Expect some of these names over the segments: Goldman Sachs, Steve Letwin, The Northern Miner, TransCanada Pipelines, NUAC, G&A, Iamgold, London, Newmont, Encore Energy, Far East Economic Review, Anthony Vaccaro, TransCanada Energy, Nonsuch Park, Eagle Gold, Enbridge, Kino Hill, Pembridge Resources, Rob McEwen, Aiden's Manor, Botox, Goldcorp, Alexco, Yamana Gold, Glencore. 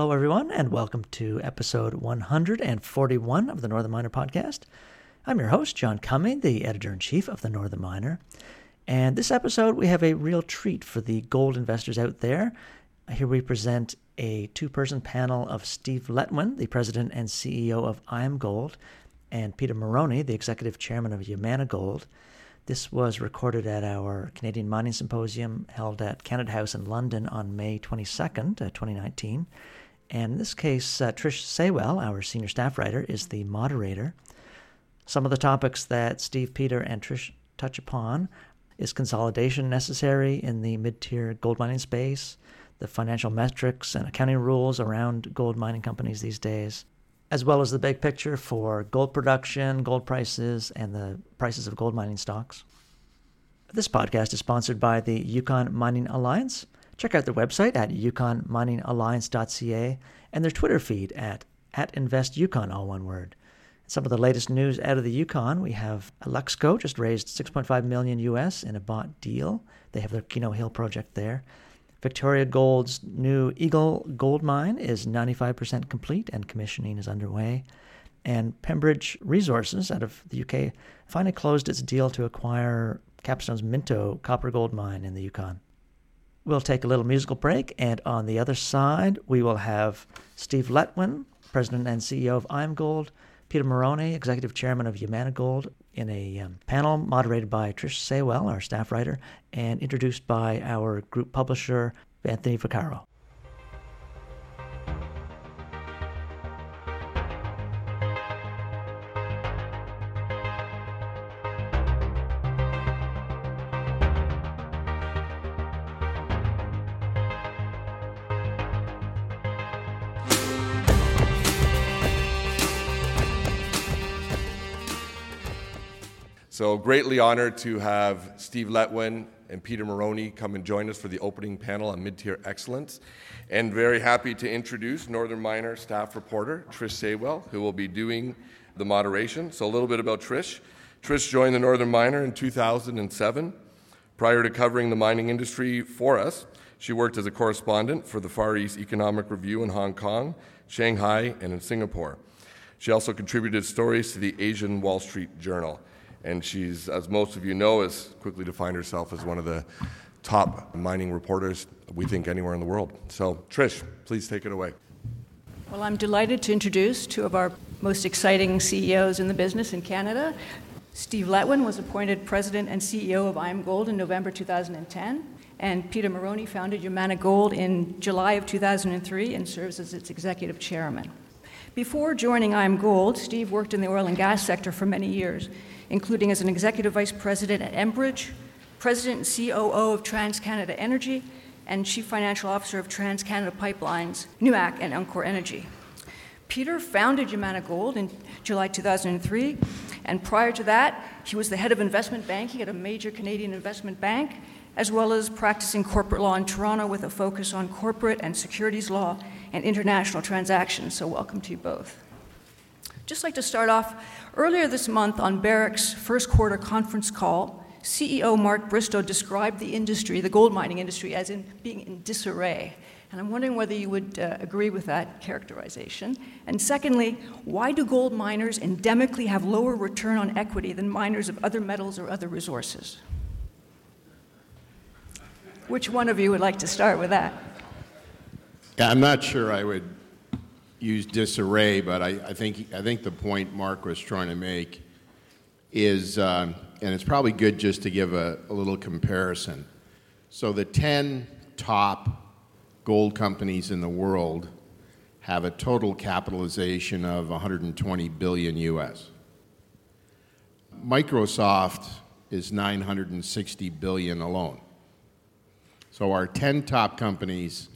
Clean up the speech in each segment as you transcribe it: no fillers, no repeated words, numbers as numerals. Hello, everyone, and welcome to episode 141 of the Northern Miner podcast. I'm your host, John Cumming, the editor-in-chief of the Northern Miner. And this episode, we have a real treat for the gold investors out there. Here we present a two-person panel of Steve Letwin, the president and CEO of Iamgold, and Peter Marrone, the executive chairman of Yamana Gold. This was recorded at our Canadian Mining Symposium held at Canada House in London on May 22nd, 2019. And in this case, Trish Saywell, our senior staff writer, is the moderator. Some of the topics that Steve, Peter, and Trish touch upon is consolidation necessary in the mid-tier gold mining space, the financial metrics and accounting rules around gold mining companies these days, as well as the big picture for gold production, gold prices, and the prices of gold mining stocks. This podcast is sponsored by the Yukon Mining Alliance. Check out their website at yukonminingalliance.ca and their Twitter feed at @InvestYukon, all one word. Some of the latest news out of the Yukon, we have Alexco just raised $6.5 million US in a bought deal. They have their Kino Hill project there. Victoria Gold's new Eagle Gold mine is 95% complete and commissioning is underway. And Pembridge Resources out of the UK finally closed its deal to acquire Capstone's Minto copper gold mine in the Yukon. We'll take a little musical break, and on the other side, we will have Steve Letwin, president and CEO of Iamgold, Peter Marrone, executive chairman of Yamana Gold, in a panel moderated by Trish Saywell, our staff writer, and introduced by our group publisher, Anthony Vaccaro. So greatly honored to have Steve Letwin and Peter Marrone come and join us for the opening panel on mid-tier excellence, and very happy to introduce Northern Miner staff reporter Trish Saywell, who will be doing the moderation. So a little bit about Trish. Trish joined the Northern Miner in 2007. Prior to covering the mining industry for us, she worked as a correspondent for the Far East Economic Review in Hong Kong, Shanghai, and in Singapore. She also contributed stories to the Asian Wall Street Journal. And she's, as most of you know, has quickly defined herself as one of the top mining reporters, we think, anywhere in the world. So, Trish, please take it away. Well, I'm delighted to introduce two of our most exciting CEOs in the business in Canada. Steve Letwin was appointed president and CEO of Iamgold in November 2010, and Peter Marrone founded Yamana Gold in July of 2003 and serves as its executive chairman. Before joining Iamgold, Steve worked in the oil and gas sector for many years, including as an executive vice president at Enbridge, president and COO of TransCanada Energy, and chief financial officer of TransCanada Pipelines, NUAC, and Encore Energy. Peter founded Yamana Gold in July 2003, and prior to that, he was the head of investment banking at a major Canadian investment bank, as well as practicing corporate law in Toronto with a focus on corporate and securities law and international transactions, so welcome to you both. Just like to start off, earlier this month on Barrick's first quarter conference call, CEO Mark Bristow described the industry, the gold mining industry, as in being in disarray. And I'm wondering whether you would agree with that characterization. And secondly, why do gold miners endemically have lower return on equity than miners of other metals or other resources? Which one of you would like to start with that? Yeah, I'm not sure I would use disarray, but I think the point Mark was trying to make is, and it's probably good just to give a little comparison. So the 10 top gold companies in the world have a total capitalization of 120 billion US. Microsoft is 960 billion alone. So our 10 top companies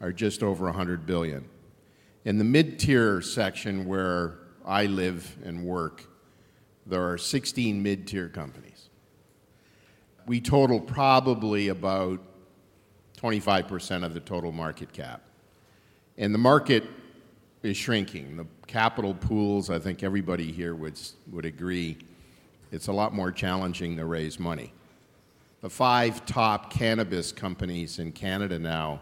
are just over 100 billion. In the mid-tier section where I live and work, there are 16 mid-tier companies. We total probably about 25% of the total market cap. And the market is shrinking. The capital pools, I think everybody here would agree, it's a lot more challenging to raise money. The 5 top cannabis companies in Canada now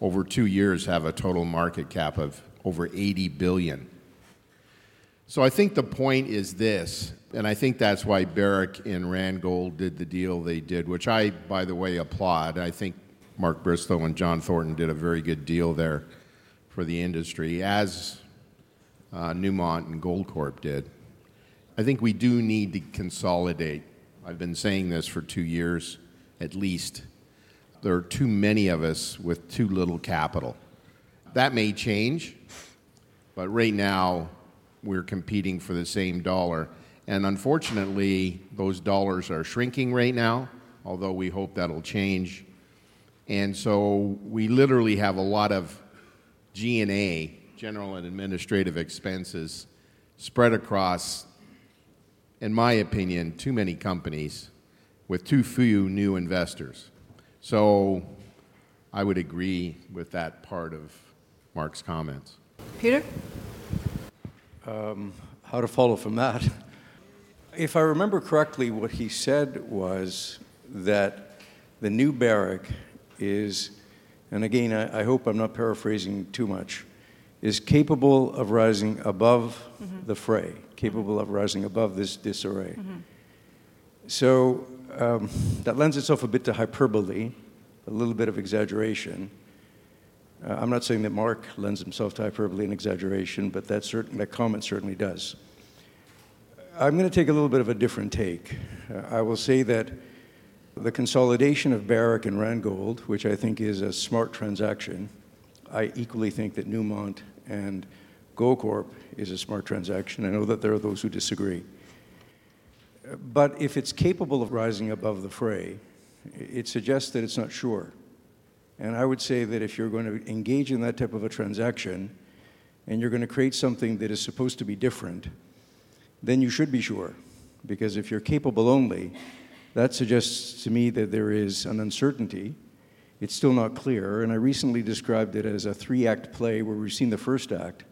over 2 years have a total market cap of over $80 billion. So I think the point is this, and I think that's why Barrick and Randgold did the deal they did, which I, by the way, applaud. I think Mark Bristow and John Thornton did a very good deal there for the industry, as Newmont and Goldcorp did. I think we do need to consolidate. I've been saying this for 2 years at least. There are too many of us with too little capital. That may change, but right now we're competing for the same dollar. And unfortunately, those dollars are shrinking right now, although we hope that'll change. And so we literally have a lot of G&A, general and administrative expenses, spread across, in my opinion, too many companies with too few new investors. So I would agree with that part of Mark's comments. Peter? How to follow from that? If I remember correctly, what he said was that the new Barrick is, and again, I hope I'm not paraphrasing too much, is capable of rising above the fray, capable of rising above this disarray. So that lends itself a bit to hyperbole, a little bit of exaggeration. I'm not saying that Mark lends himself to hyperbole and exaggeration, but that comment certainly does. I'm going to take a little bit of a different take. I will say that the consolidation of Barrick and Randgold, which I think is a smart transaction, I equally think that Newmont and Goldcorp is a smart transaction. I know that there are those who disagree. But if it's capable of rising above the fray, it suggests that it's not sure. And I would say that if you're going to engage in that type of a transaction and you're going to create something that is supposed to be different, then you should be sure. Because if you're capable only, that suggests to me that there is an uncertainty. It's still not clear. And I recently described it as a 3-act play where we've seen the first act.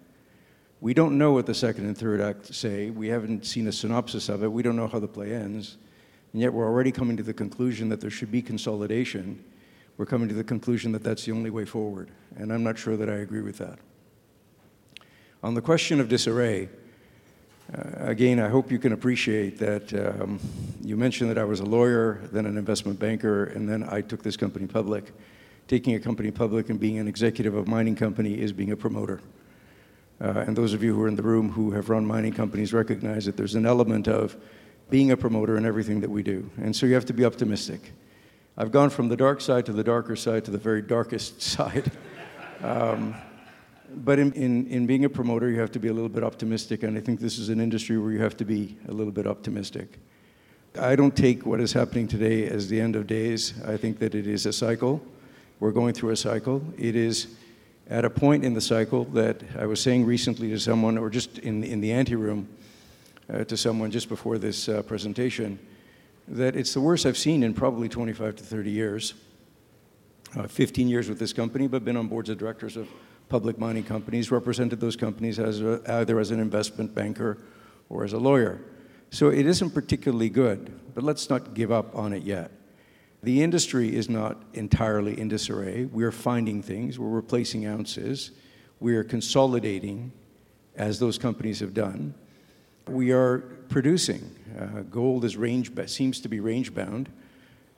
We don't know what the second and third act say. We haven't seen a synopsis of it. We don't know how the play ends. And yet we're already coming to the conclusion that there should be consolidation. We're coming to the conclusion that that's the only way forward. And I'm not sure that I agree with that. On the question of disarray, again, I hope you can appreciate that you mentioned that I was a lawyer, then an investment banker, and then I took this company public. Taking a company public and being an executive of a mining company is being a promoter. And those of you who are in the room who have run mining companies recognize that there's an element of being a promoter in everything that we do. And so you have to be optimistic. I've gone from the dark side to the darker side to the very darkest side. But in being a promoter, you have to be a little bit optimistic, and I think this is an industry where you have to be a little bit optimistic. I don't take what is happening today as the end of days. I think that it is a cycle. We're going through a cycle. It is at a point in the cycle that I was saying recently to someone, or just in the anteroom to someone just before this presentation, that it's the worst I've seen in probably 25 to 30 years. 15 years with this company, but been on boards of directors of public mining companies, represented those companies as either as an investment banker or as a lawyer. So it isn't particularly good, but let's not give up on it yet. The industry is not entirely in disarray. We are finding things. We're replacing ounces. We are consolidating, as those companies have done. We are producing. Gold is seems to be range-bound,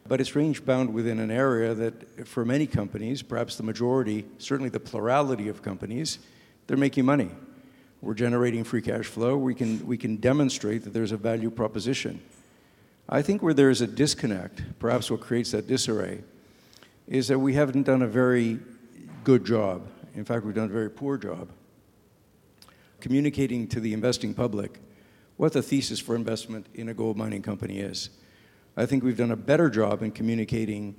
but it's range-bound within an area that, for many companies, perhaps the majority, certainly the plurality of companies, they're making money. We're generating free cash flow. We can demonstrate that there's a value proposition. I think where there is a disconnect, perhaps what creates that disarray, is that we haven't done a very good job. In fact, we've done a very poor job communicating to the investing public what the thesis for investment in a gold mining company is. I think we've done a better job in communicating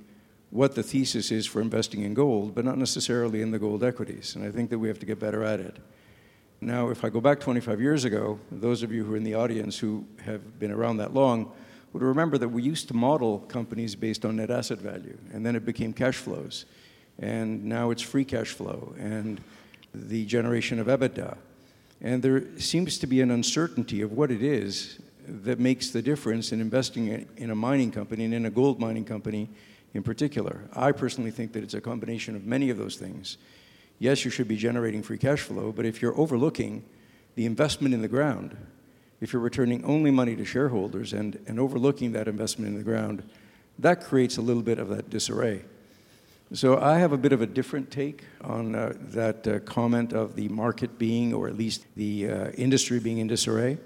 what the thesis is for investing in gold, but not necessarily in the gold equities. And I think that we have to get better at it. Now, if I go back 25 years ago, those of you who are in the audience who have been around that long would remember that we used to model companies based on net asset value, and then it became cash flows. And now it's free cash flow and the generation of EBITDA. And there seems to be an uncertainty of what it is that makes the difference in investing in a mining company and in a gold mining company in particular. I personally think that it's a combination of many of those things. Yes, you should be generating free cash flow, but if you're overlooking the investment in the ground, if you're returning only money to shareholders and overlooking that investment in the ground, that creates a little bit of that disarray. So I have a bit of a different take on that comment of the market being, or at least the industry being in disarray.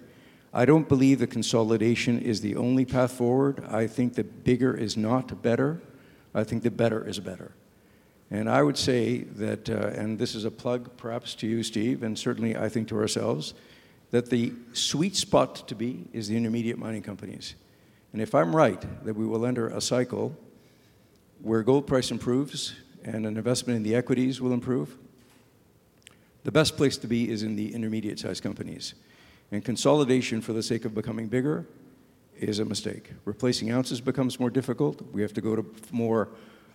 I don't believe that consolidation is the only path forward. I think that bigger is not better. I think that better is better. And I would say that, and this is a plug perhaps to you, Steve, and certainly I think to ourselves, that the sweet spot to be is the intermediate mining companies. And if I'm right, that we will enter a cycle where gold price improves and an investment in the equities will improve, the best place to be is in the intermediate-sized companies. And consolidation for the sake of becoming bigger is a mistake. Replacing ounces becomes more difficult. We have to go to more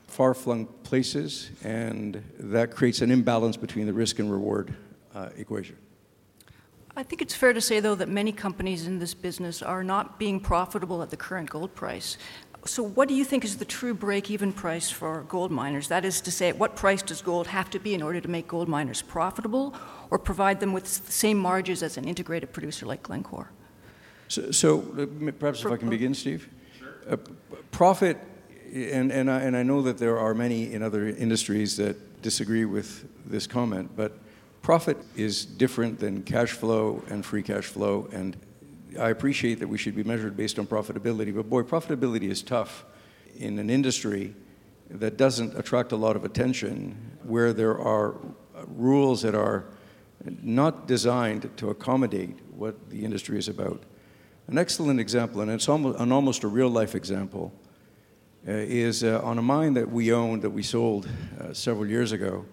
far-flung places, and that creates an imbalance between the risk and reward equation. I think it's fair to say, though, that many companies in this business are not being profitable at the current gold price. So what do you think is the true break-even price for gold miners? That is to say, at what price does gold have to be in order to make gold miners profitable or provide them with the same margins as an integrated producer like Glencore? So perhaps if I can begin, Steve? Sure. Profit, and I know that there are many in other industries that disagree with this comment, but profit is different than cash flow and free cash flow, and I appreciate that we should be measured based on profitability, but boy, profitability is tough in an industry that doesn't attract a lot of attention, where there are rules that are not designed to accommodate what the industry is about. An excellent example, and it's almost a real-life example, is on a mine that we owned, that we sold several years ago.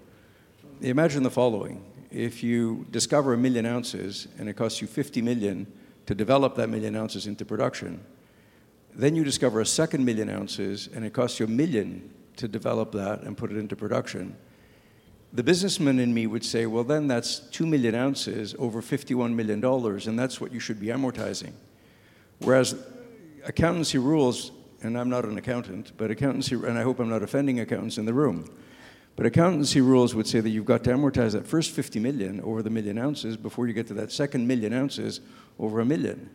Imagine the following. If you discover 1 million ounces and it costs you $50 million to develop that 1 million ounces into production. Then you discover a second 1 million ounces, and it costs you $1 million to develop that and put it into production. The businessman in me would say, well, then that's 2 million ounces over $51 million, and that's what you should be amortizing. Whereas accountancy rules, and I'm not an accountant, but accountancy, and I hope I'm not offending accountants in the room, but accountancy rules would say that you've got to amortize that first 50 million over the 1 million ounces before you get to that second 1 million ounces over 1 million.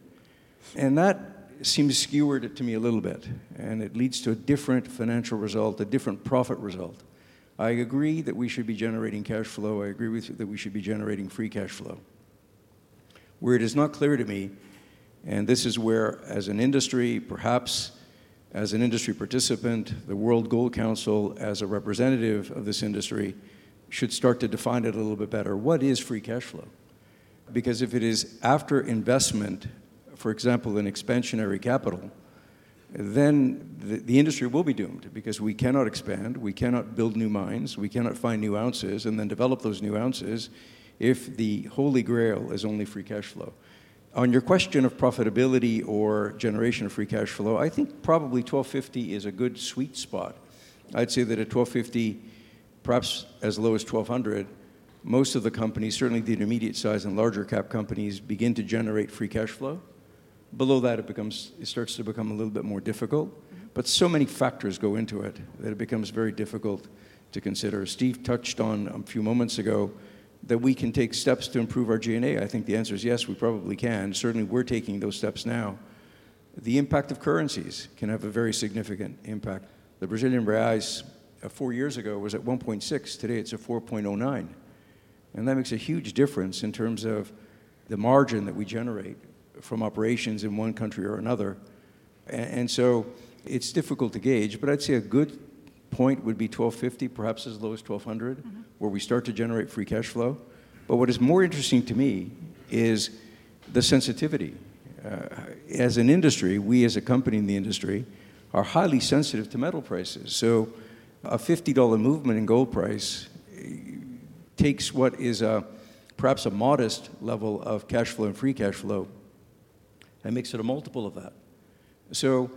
And that seems skewered to me a little bit, and it leads to a different financial result, a different profit result. I agree that we should be generating cash flow. I agree with you that we should be generating free cash flow. Where it is not clear to me, and this is where, as an industry, perhaps as an industry participant, the World Gold Council, as a representative of this industry, should start to define it a little bit better. What is free cash flow? Because if it is after investment, for example, in expansionary capital, then the industry will be doomed, because we cannot expand, we cannot build new mines, we cannot find new ounces and then develop those new ounces if the holy grail is only free cash flow. On your question of profitability or generation of free cash flow, I think probably $1,250 is a good sweet spot. I'd say that at $1,250, perhaps as low as $1,200, most of the companies, certainly the intermediate size and larger cap companies, begin to generate free cash flow. Below that, it starts to become a little bit more difficult. But so many factors go into it that it becomes very difficult to consider. Steve touched on a few moments ago that we can take steps to improve our G&A. I think the answer is yes, we probably can. Certainly, we're taking those steps now. The impact of currencies can have a very significant impact. The Brazilian reais 4 years ago was at 1.6. Today, it's at 4.09. And that makes a huge difference in terms of the margin that we generate from operations in one country or another. And so it's difficult to gauge, but I'd say a good point would be $1,250, perhaps as low as $1,200, where we start to generate free cash flow. But what is more interesting to me is the sensitivity. As an industry, we as a company in the industry are highly sensitive to metal prices. So a $50 movement in gold price takes what is perhaps a modest level of cash flow and free cash flow and makes it a multiple of that. So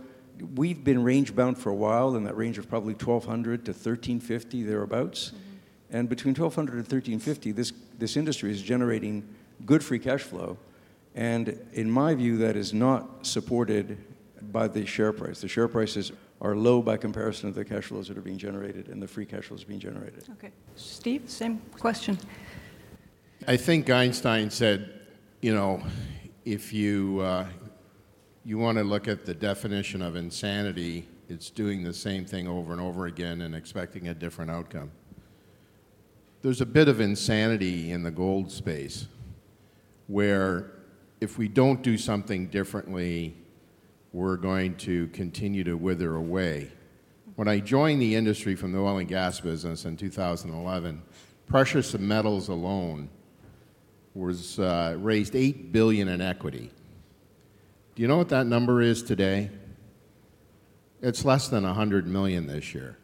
we've been range-bound for a while in that range of probably $1,200 to $1,350, thereabouts. Mm-hmm. And between $1,200 and $1,350, this industry is generating good free cash flow. And in my view, that is not supported by the share price. The share price is are low by comparison to the cash flows that are being generated and the free cash flows being generated. Okay. Steve, same question. I think Einstein said, you know, if you you want to look at the definition of insanity, it's doing the same thing over and over again and expecting a different outcome. There's a bit of insanity in the gold space where if we don't do something differently, we're going to continue to wither away. When I joined the industry from the oil and gas business in 2011, precious metals alone was raised $8 billion in equity. Do you know what that number is today? It's less than 100 million this year.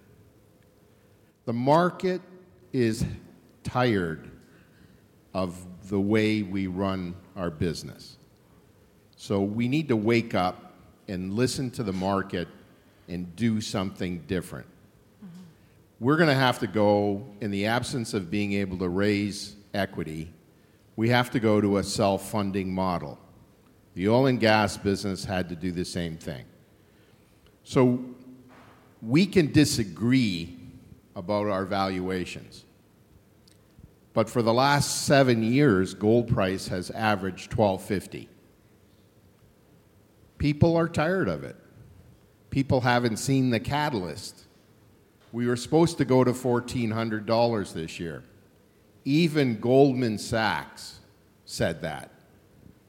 The market is tired of the way we run our business. So we need to wake up and listen to the market and do something different. Mm-hmm. We're going to have to go, in the absence of being able to raise equity, we have to go to a self-funding model. The oil and gas business had to do the same thing. So we can disagree about our valuations. But for the last 7 years, gold price has averaged $1,250. People are tired of it. People haven't seen the catalyst. We were supposed to go to $1,400 this year. Even Goldman Sachs said that,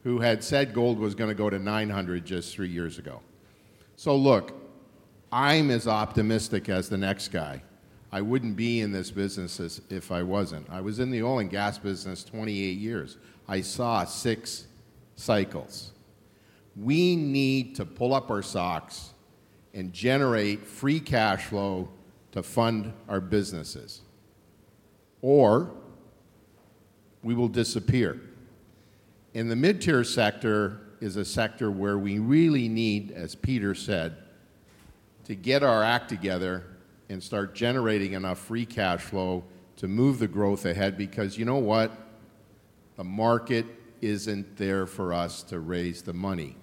who had said gold was going to go to $900 just 3 years ago. So look, I'm as optimistic as the next guy. I wouldn't be in this business if I wasn't. I was in the oil and gas business 28 years. I saw 6 cycles. We need to pull up our socks and generate free cash flow to fund our businesses, or we will disappear. And the mid-tier sector is a sector where we really need, as Peter said, to get our act together and start generating enough free cash flow to move the growth ahead, because you know what? The market isn't there for us to raise the money.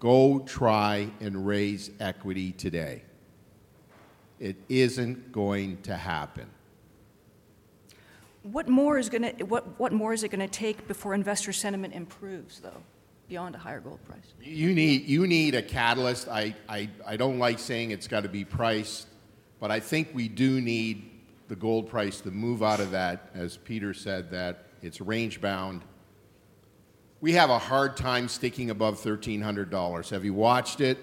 Go try and raise equity today. It isn't going to happen. What more is it going to take before investor sentiment improves, though, beyond a higher gold price? You need a catalyst. I don't like saying it's got to be priced. But I think we do need the gold price to move out of that, as Peter said, that it's range-bound. We have a hard time sticking above $1,300. Have you watched it?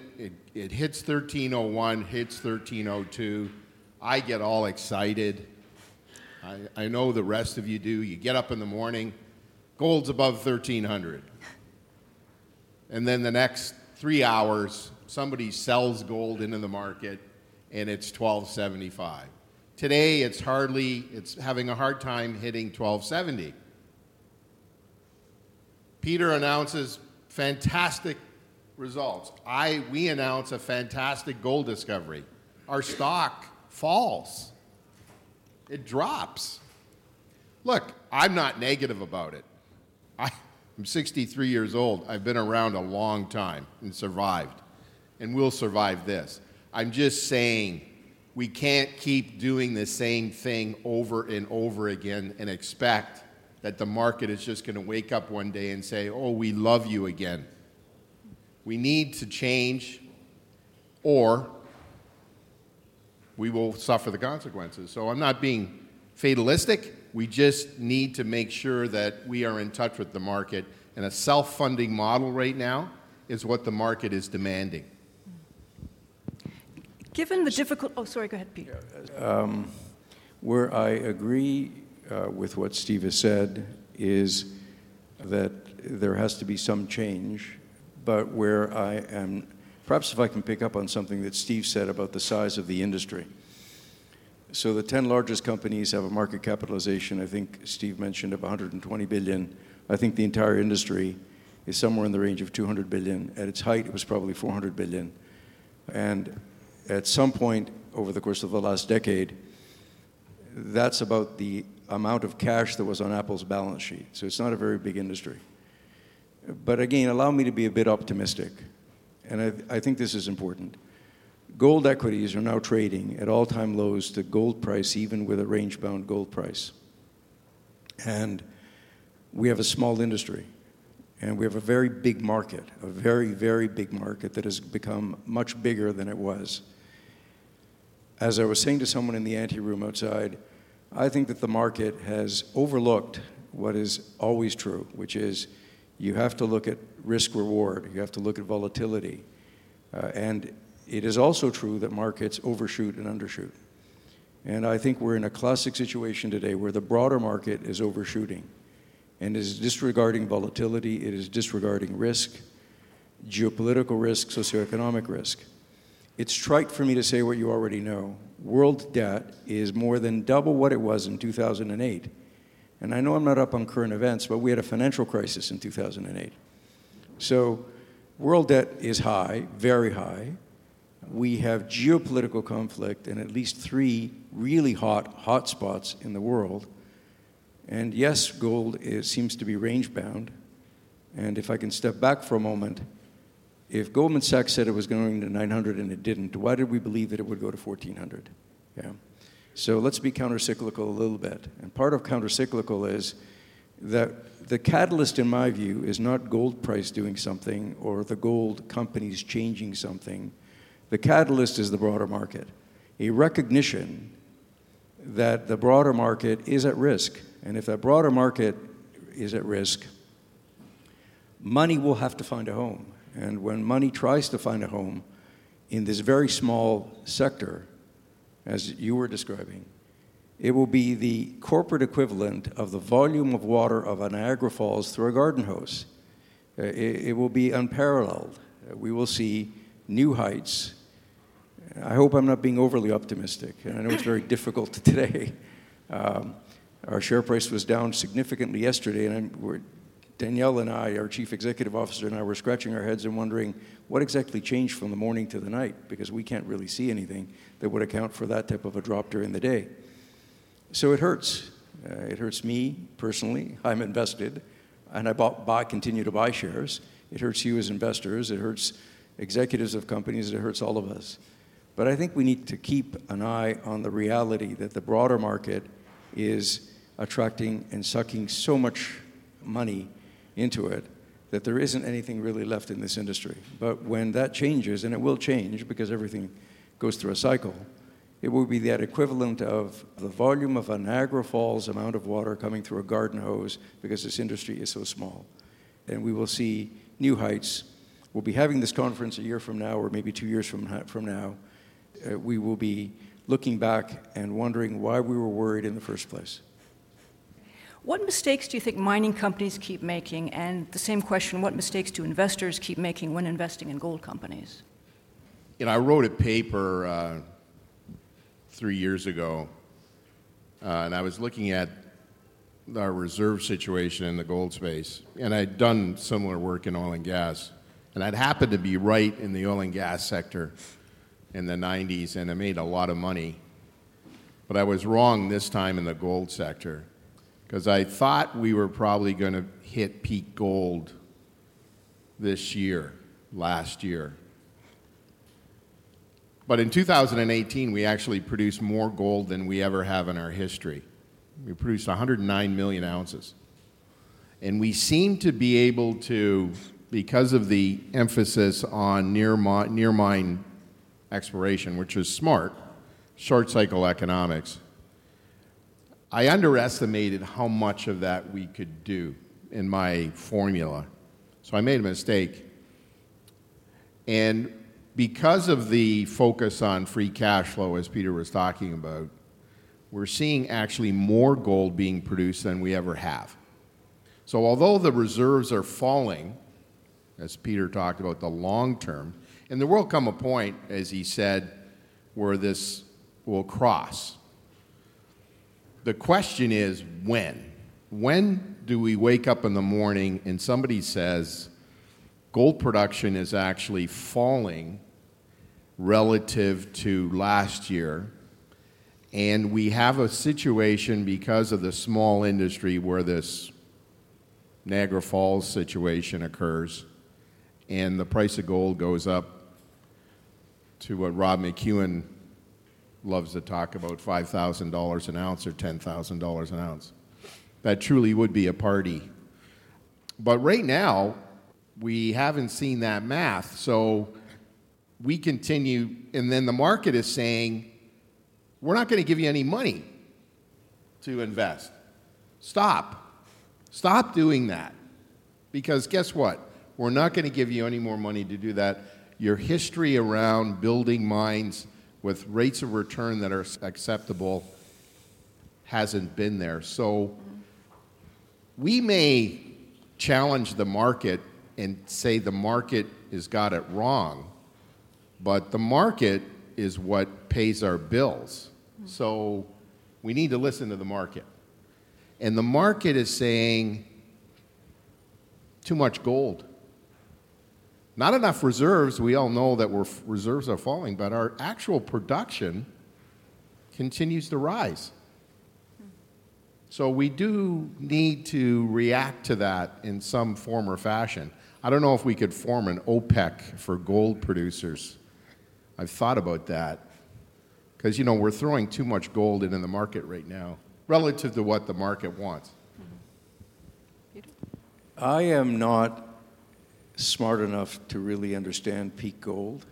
It hits $1,301, hits $1,302. I get all excited. I know the rest of you do. You get up in the morning, gold's above $1,300. And then the next 3 hours, somebody sells gold into the market, and it's $1,275. Today, it's having a hard time hitting $1,270. Peter announces fantastic results. We announce a fantastic gold discovery. Our stock falls. It drops. Look, I'm not negative about it. I'm 63 years old. I've been around a long time and survived, and will survive this. I'm just saying we can't keep doing the same thing over and over again and expect that the market is just going to wake up one day and say, oh, we love you again. We need to change, or we will suffer the consequences. So I'm not being fatalistic. We just need to make sure that we are in touch with the market, and a self-funding model right now is what the market is demanding. Given the difficult... Oh, sorry, go ahead, Peter. Where I agree with what Steve has said is that there has to be some change, but where I am... Perhaps if I can pick up on something that Steve said about the size of the industry. So the 10 largest companies have a market capitalization, I think Steve mentioned, of $120 billion. I think the entire industry is somewhere in the range of $200 billion. At its height, it was probably $400 billion. And at some point over the course of the last decade, that's about the amount of cash that was on Apple's balance sheet. So it's not a very big industry. But again, allow me to be a bit optimistic. And I think this is important. Gold equities are now trading at all-time lows to gold price, even with a range-bound gold price. And we have a small industry, and we have a very big market, a very, very big market that has become much bigger than it was. As I was saying to someone in the anteroom outside, I think that the market has overlooked what is always true, which is you have to look at risk-reward, you have to look at volatility, and it is also true that markets overshoot and undershoot. And I think we're in a classic situation today where the broader market is overshooting and is disregarding volatility, it is disregarding risk, geopolitical risk, socioeconomic risk. It's trite for me to say what you already know. World debt is more than double what it was in 2008. And I know I'm not up on current events, but we had a financial crisis in 2008. So world debt is high, very high. We have geopolitical conflict in at least three really hot spots in the world. And yes, gold seems to be range-bound. And if I can step back for a moment, if Goldman Sachs said it was going to 900 and it didn't, why did we believe that it would go to 1,400? Yeah. So let's be countercyclical a little bit. And part of countercyclical is that the catalyst, in my view, is not gold price doing something or the gold companies changing something. The catalyst is the broader market, a recognition that the broader market is at risk. And if that broader market is at risk, money will have to find a home. And when money tries to find a home in this very small sector, as you were describing, it will be the corporate equivalent of the volume of water of a Niagara Falls through a garden hose. It will be unparalleled. We will see new heights. I hope I'm not being overly optimistic, and I know it's very difficult today. Our share price was down significantly yesterday, and Danielle and I, our chief executive officer, and I were scratching our heads and wondering what exactly changed from the morning to the night, because we can't really see anything that would account for that type of a drop during the day. So it hurts. It hurts me personally. I'm invested, and I continue to buy shares. It hurts you as investors. It hurts executives of companies, it hurts all of us. But I think we need to keep an eye on the reality that the broader market is attracting and sucking so much money into it that there isn't anything really left in this industry. But when that changes, and it will change because everything goes through a cycle, it will be that equivalent of the volume of a Niagara Falls amount of water coming through a garden hose because this industry is so small. And we will see new heights. We'll be having this conference a year from now, or maybe 2 years from now. We will be looking back and wondering why we were worried in the first place. What mistakes do you think mining companies keep making? And the same question, what mistakes do investors keep making when investing in gold companies? You know, I wrote a paper 3 years ago, and I was looking at our reserve situation in the gold space. And I'd done similar work in oil and gas. And I'd happened to be right in the oil and gas sector in the 90s, and I made a lot of money. But I was wrong this time in the gold sector, because I thought we were probably going to hit peak gold this year, last year. But in 2018, we actually produced more gold than we ever have in our history. We produced 109 million ounces. And we seem to be able to, because of the emphasis on near mine exploration, which is smart, short cycle economics, I underestimated how much of that we could do in my formula. So I made a mistake. And because of the focus on free cash flow, as Peter was talking about, we're seeing actually more gold being produced than we ever have. So although the reserves are falling, as Peter talked about, the long term. And there will come a point, as he said, where this will cross. The question is when? When do we wake up in the morning and somebody says gold production is actually falling relative to last year, and we have a situation because of the small industry where this Niagara Falls situation occurs, and the price of gold goes up to what Rob McEwen loves to talk about, $5,000 an ounce or $10,000 an ounce. That truly would be a party. But right now, we haven't seen that math, so we continue, and then the market is saying, we're not going to give you any money to invest. Stop. Stop doing that. Because guess what? We're not going to give you any more money to do that. Your history around building mines with rates of return that are acceptable hasn't been there. So we may challenge the market and say the market has got it wrong, but the market is what pays our bills. So we need to listen to the market. And the market is saying too much gold. Not enough reserves. We all know that reserves are falling, but our actual production continues to rise. So we do need to react to that in some form or fashion. I don't know if we could form an OPEC for gold producers. I've thought about that. Because, you know, we're throwing too much gold into the market right now relative to what the market wants. Peter? I am not smart enough to really understand peak gold.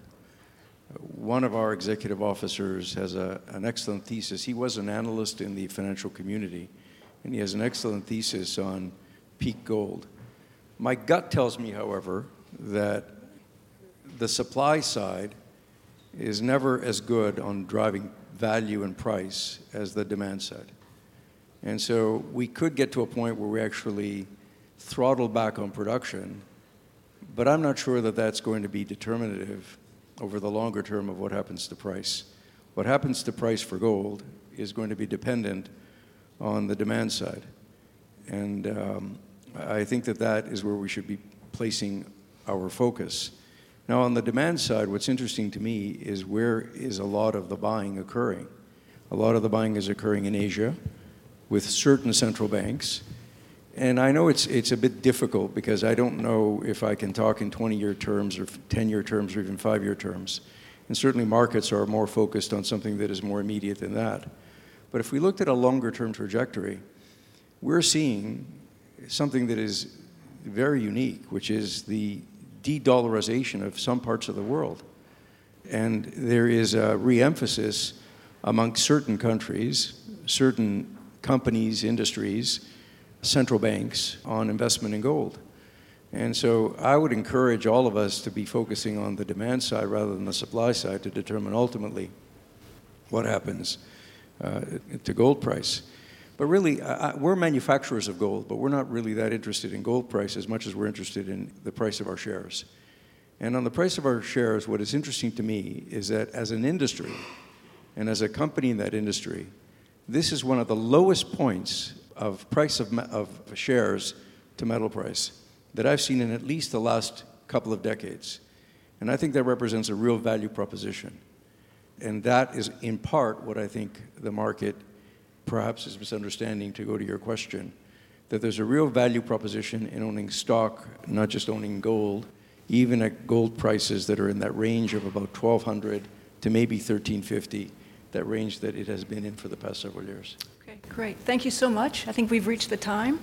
One of our executive officers has an excellent thesis. He was an analyst in the financial community, and he has an excellent thesis on peak gold. My gut tells me, however, that the supply side is never as good on driving value and price as the demand side. And so we could get to a point where we actually throttle back on production, but I'm not sure that that's going to be determinative over the longer term of what happens to price. What happens to price for gold is going to be dependent on the demand side. And I think that is where we should be placing our focus. Now, on the demand side, what's interesting to me is where is a lot of the buying occurring. A lot of the buying is occurring in Asia with certain central banks. And I know it's a bit difficult because I don't know if I can talk in 20-year terms or 10-year terms or even 5-year terms. And certainly markets are more focused on something that is more immediate than that. But if we looked at a longer-term trajectory, we're seeing something that is very unique, which is the de-dollarization of some parts of the world. And there is a re-emphasis among certain countries, certain companies, industries, central banks on investment in gold. And so I would encourage all of us to be focusing on the demand side rather than the supply side to determine ultimately what happens to gold price. But really, we're manufacturers of gold, but we're not really that interested in gold price as much as we're interested in the price of our shares. And on the price of our shares, what is interesting to me is that as an industry and as a company in that industry, this is one of the lowest points of price of shares to metal price that I've seen in at least the last couple of decades. And I think that represents a real value proposition. And that is in part what I think the market perhaps is misunderstanding, to go to your question, that there's a real value proposition in owning stock, not just owning gold, even at gold prices that are in that range of about $1,200 to maybe $1,350, that range that it has been in for the past several years. Okay, great. Thank you so much. I think we've reached the time.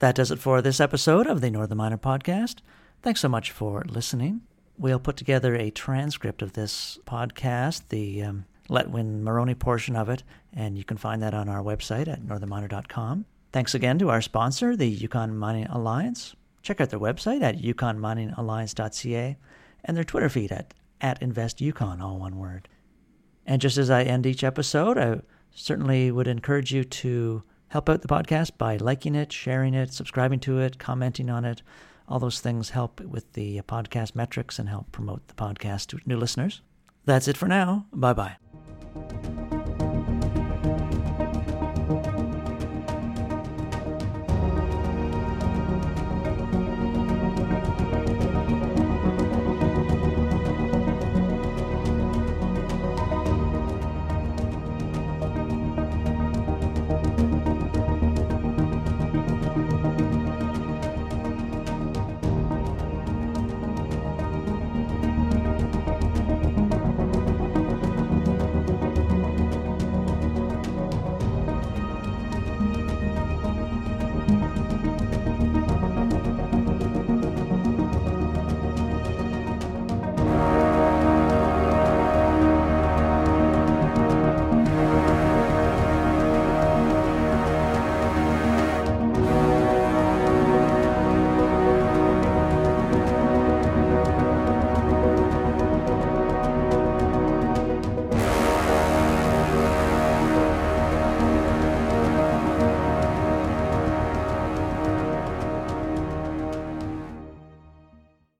That does it for this episode of the Northern Miner Podcast. Thanks so much for listening. We'll put together a transcript of this podcast, the Letwin-Marrone portion of it, and you can find that on our website at northernminer.com. Thanks again to our sponsor, the Yukon Mining Alliance. Check out their website at yukonminingalliance.ca and their Twitter feed at @InvestYukon, all one word. And just as I end each episode, I certainly would encourage you to help out the podcast by liking it, sharing it, subscribing to it, commenting on it, All those things help with the podcast metrics and help promote the podcast to new listeners. That's it for now. Bye-bye.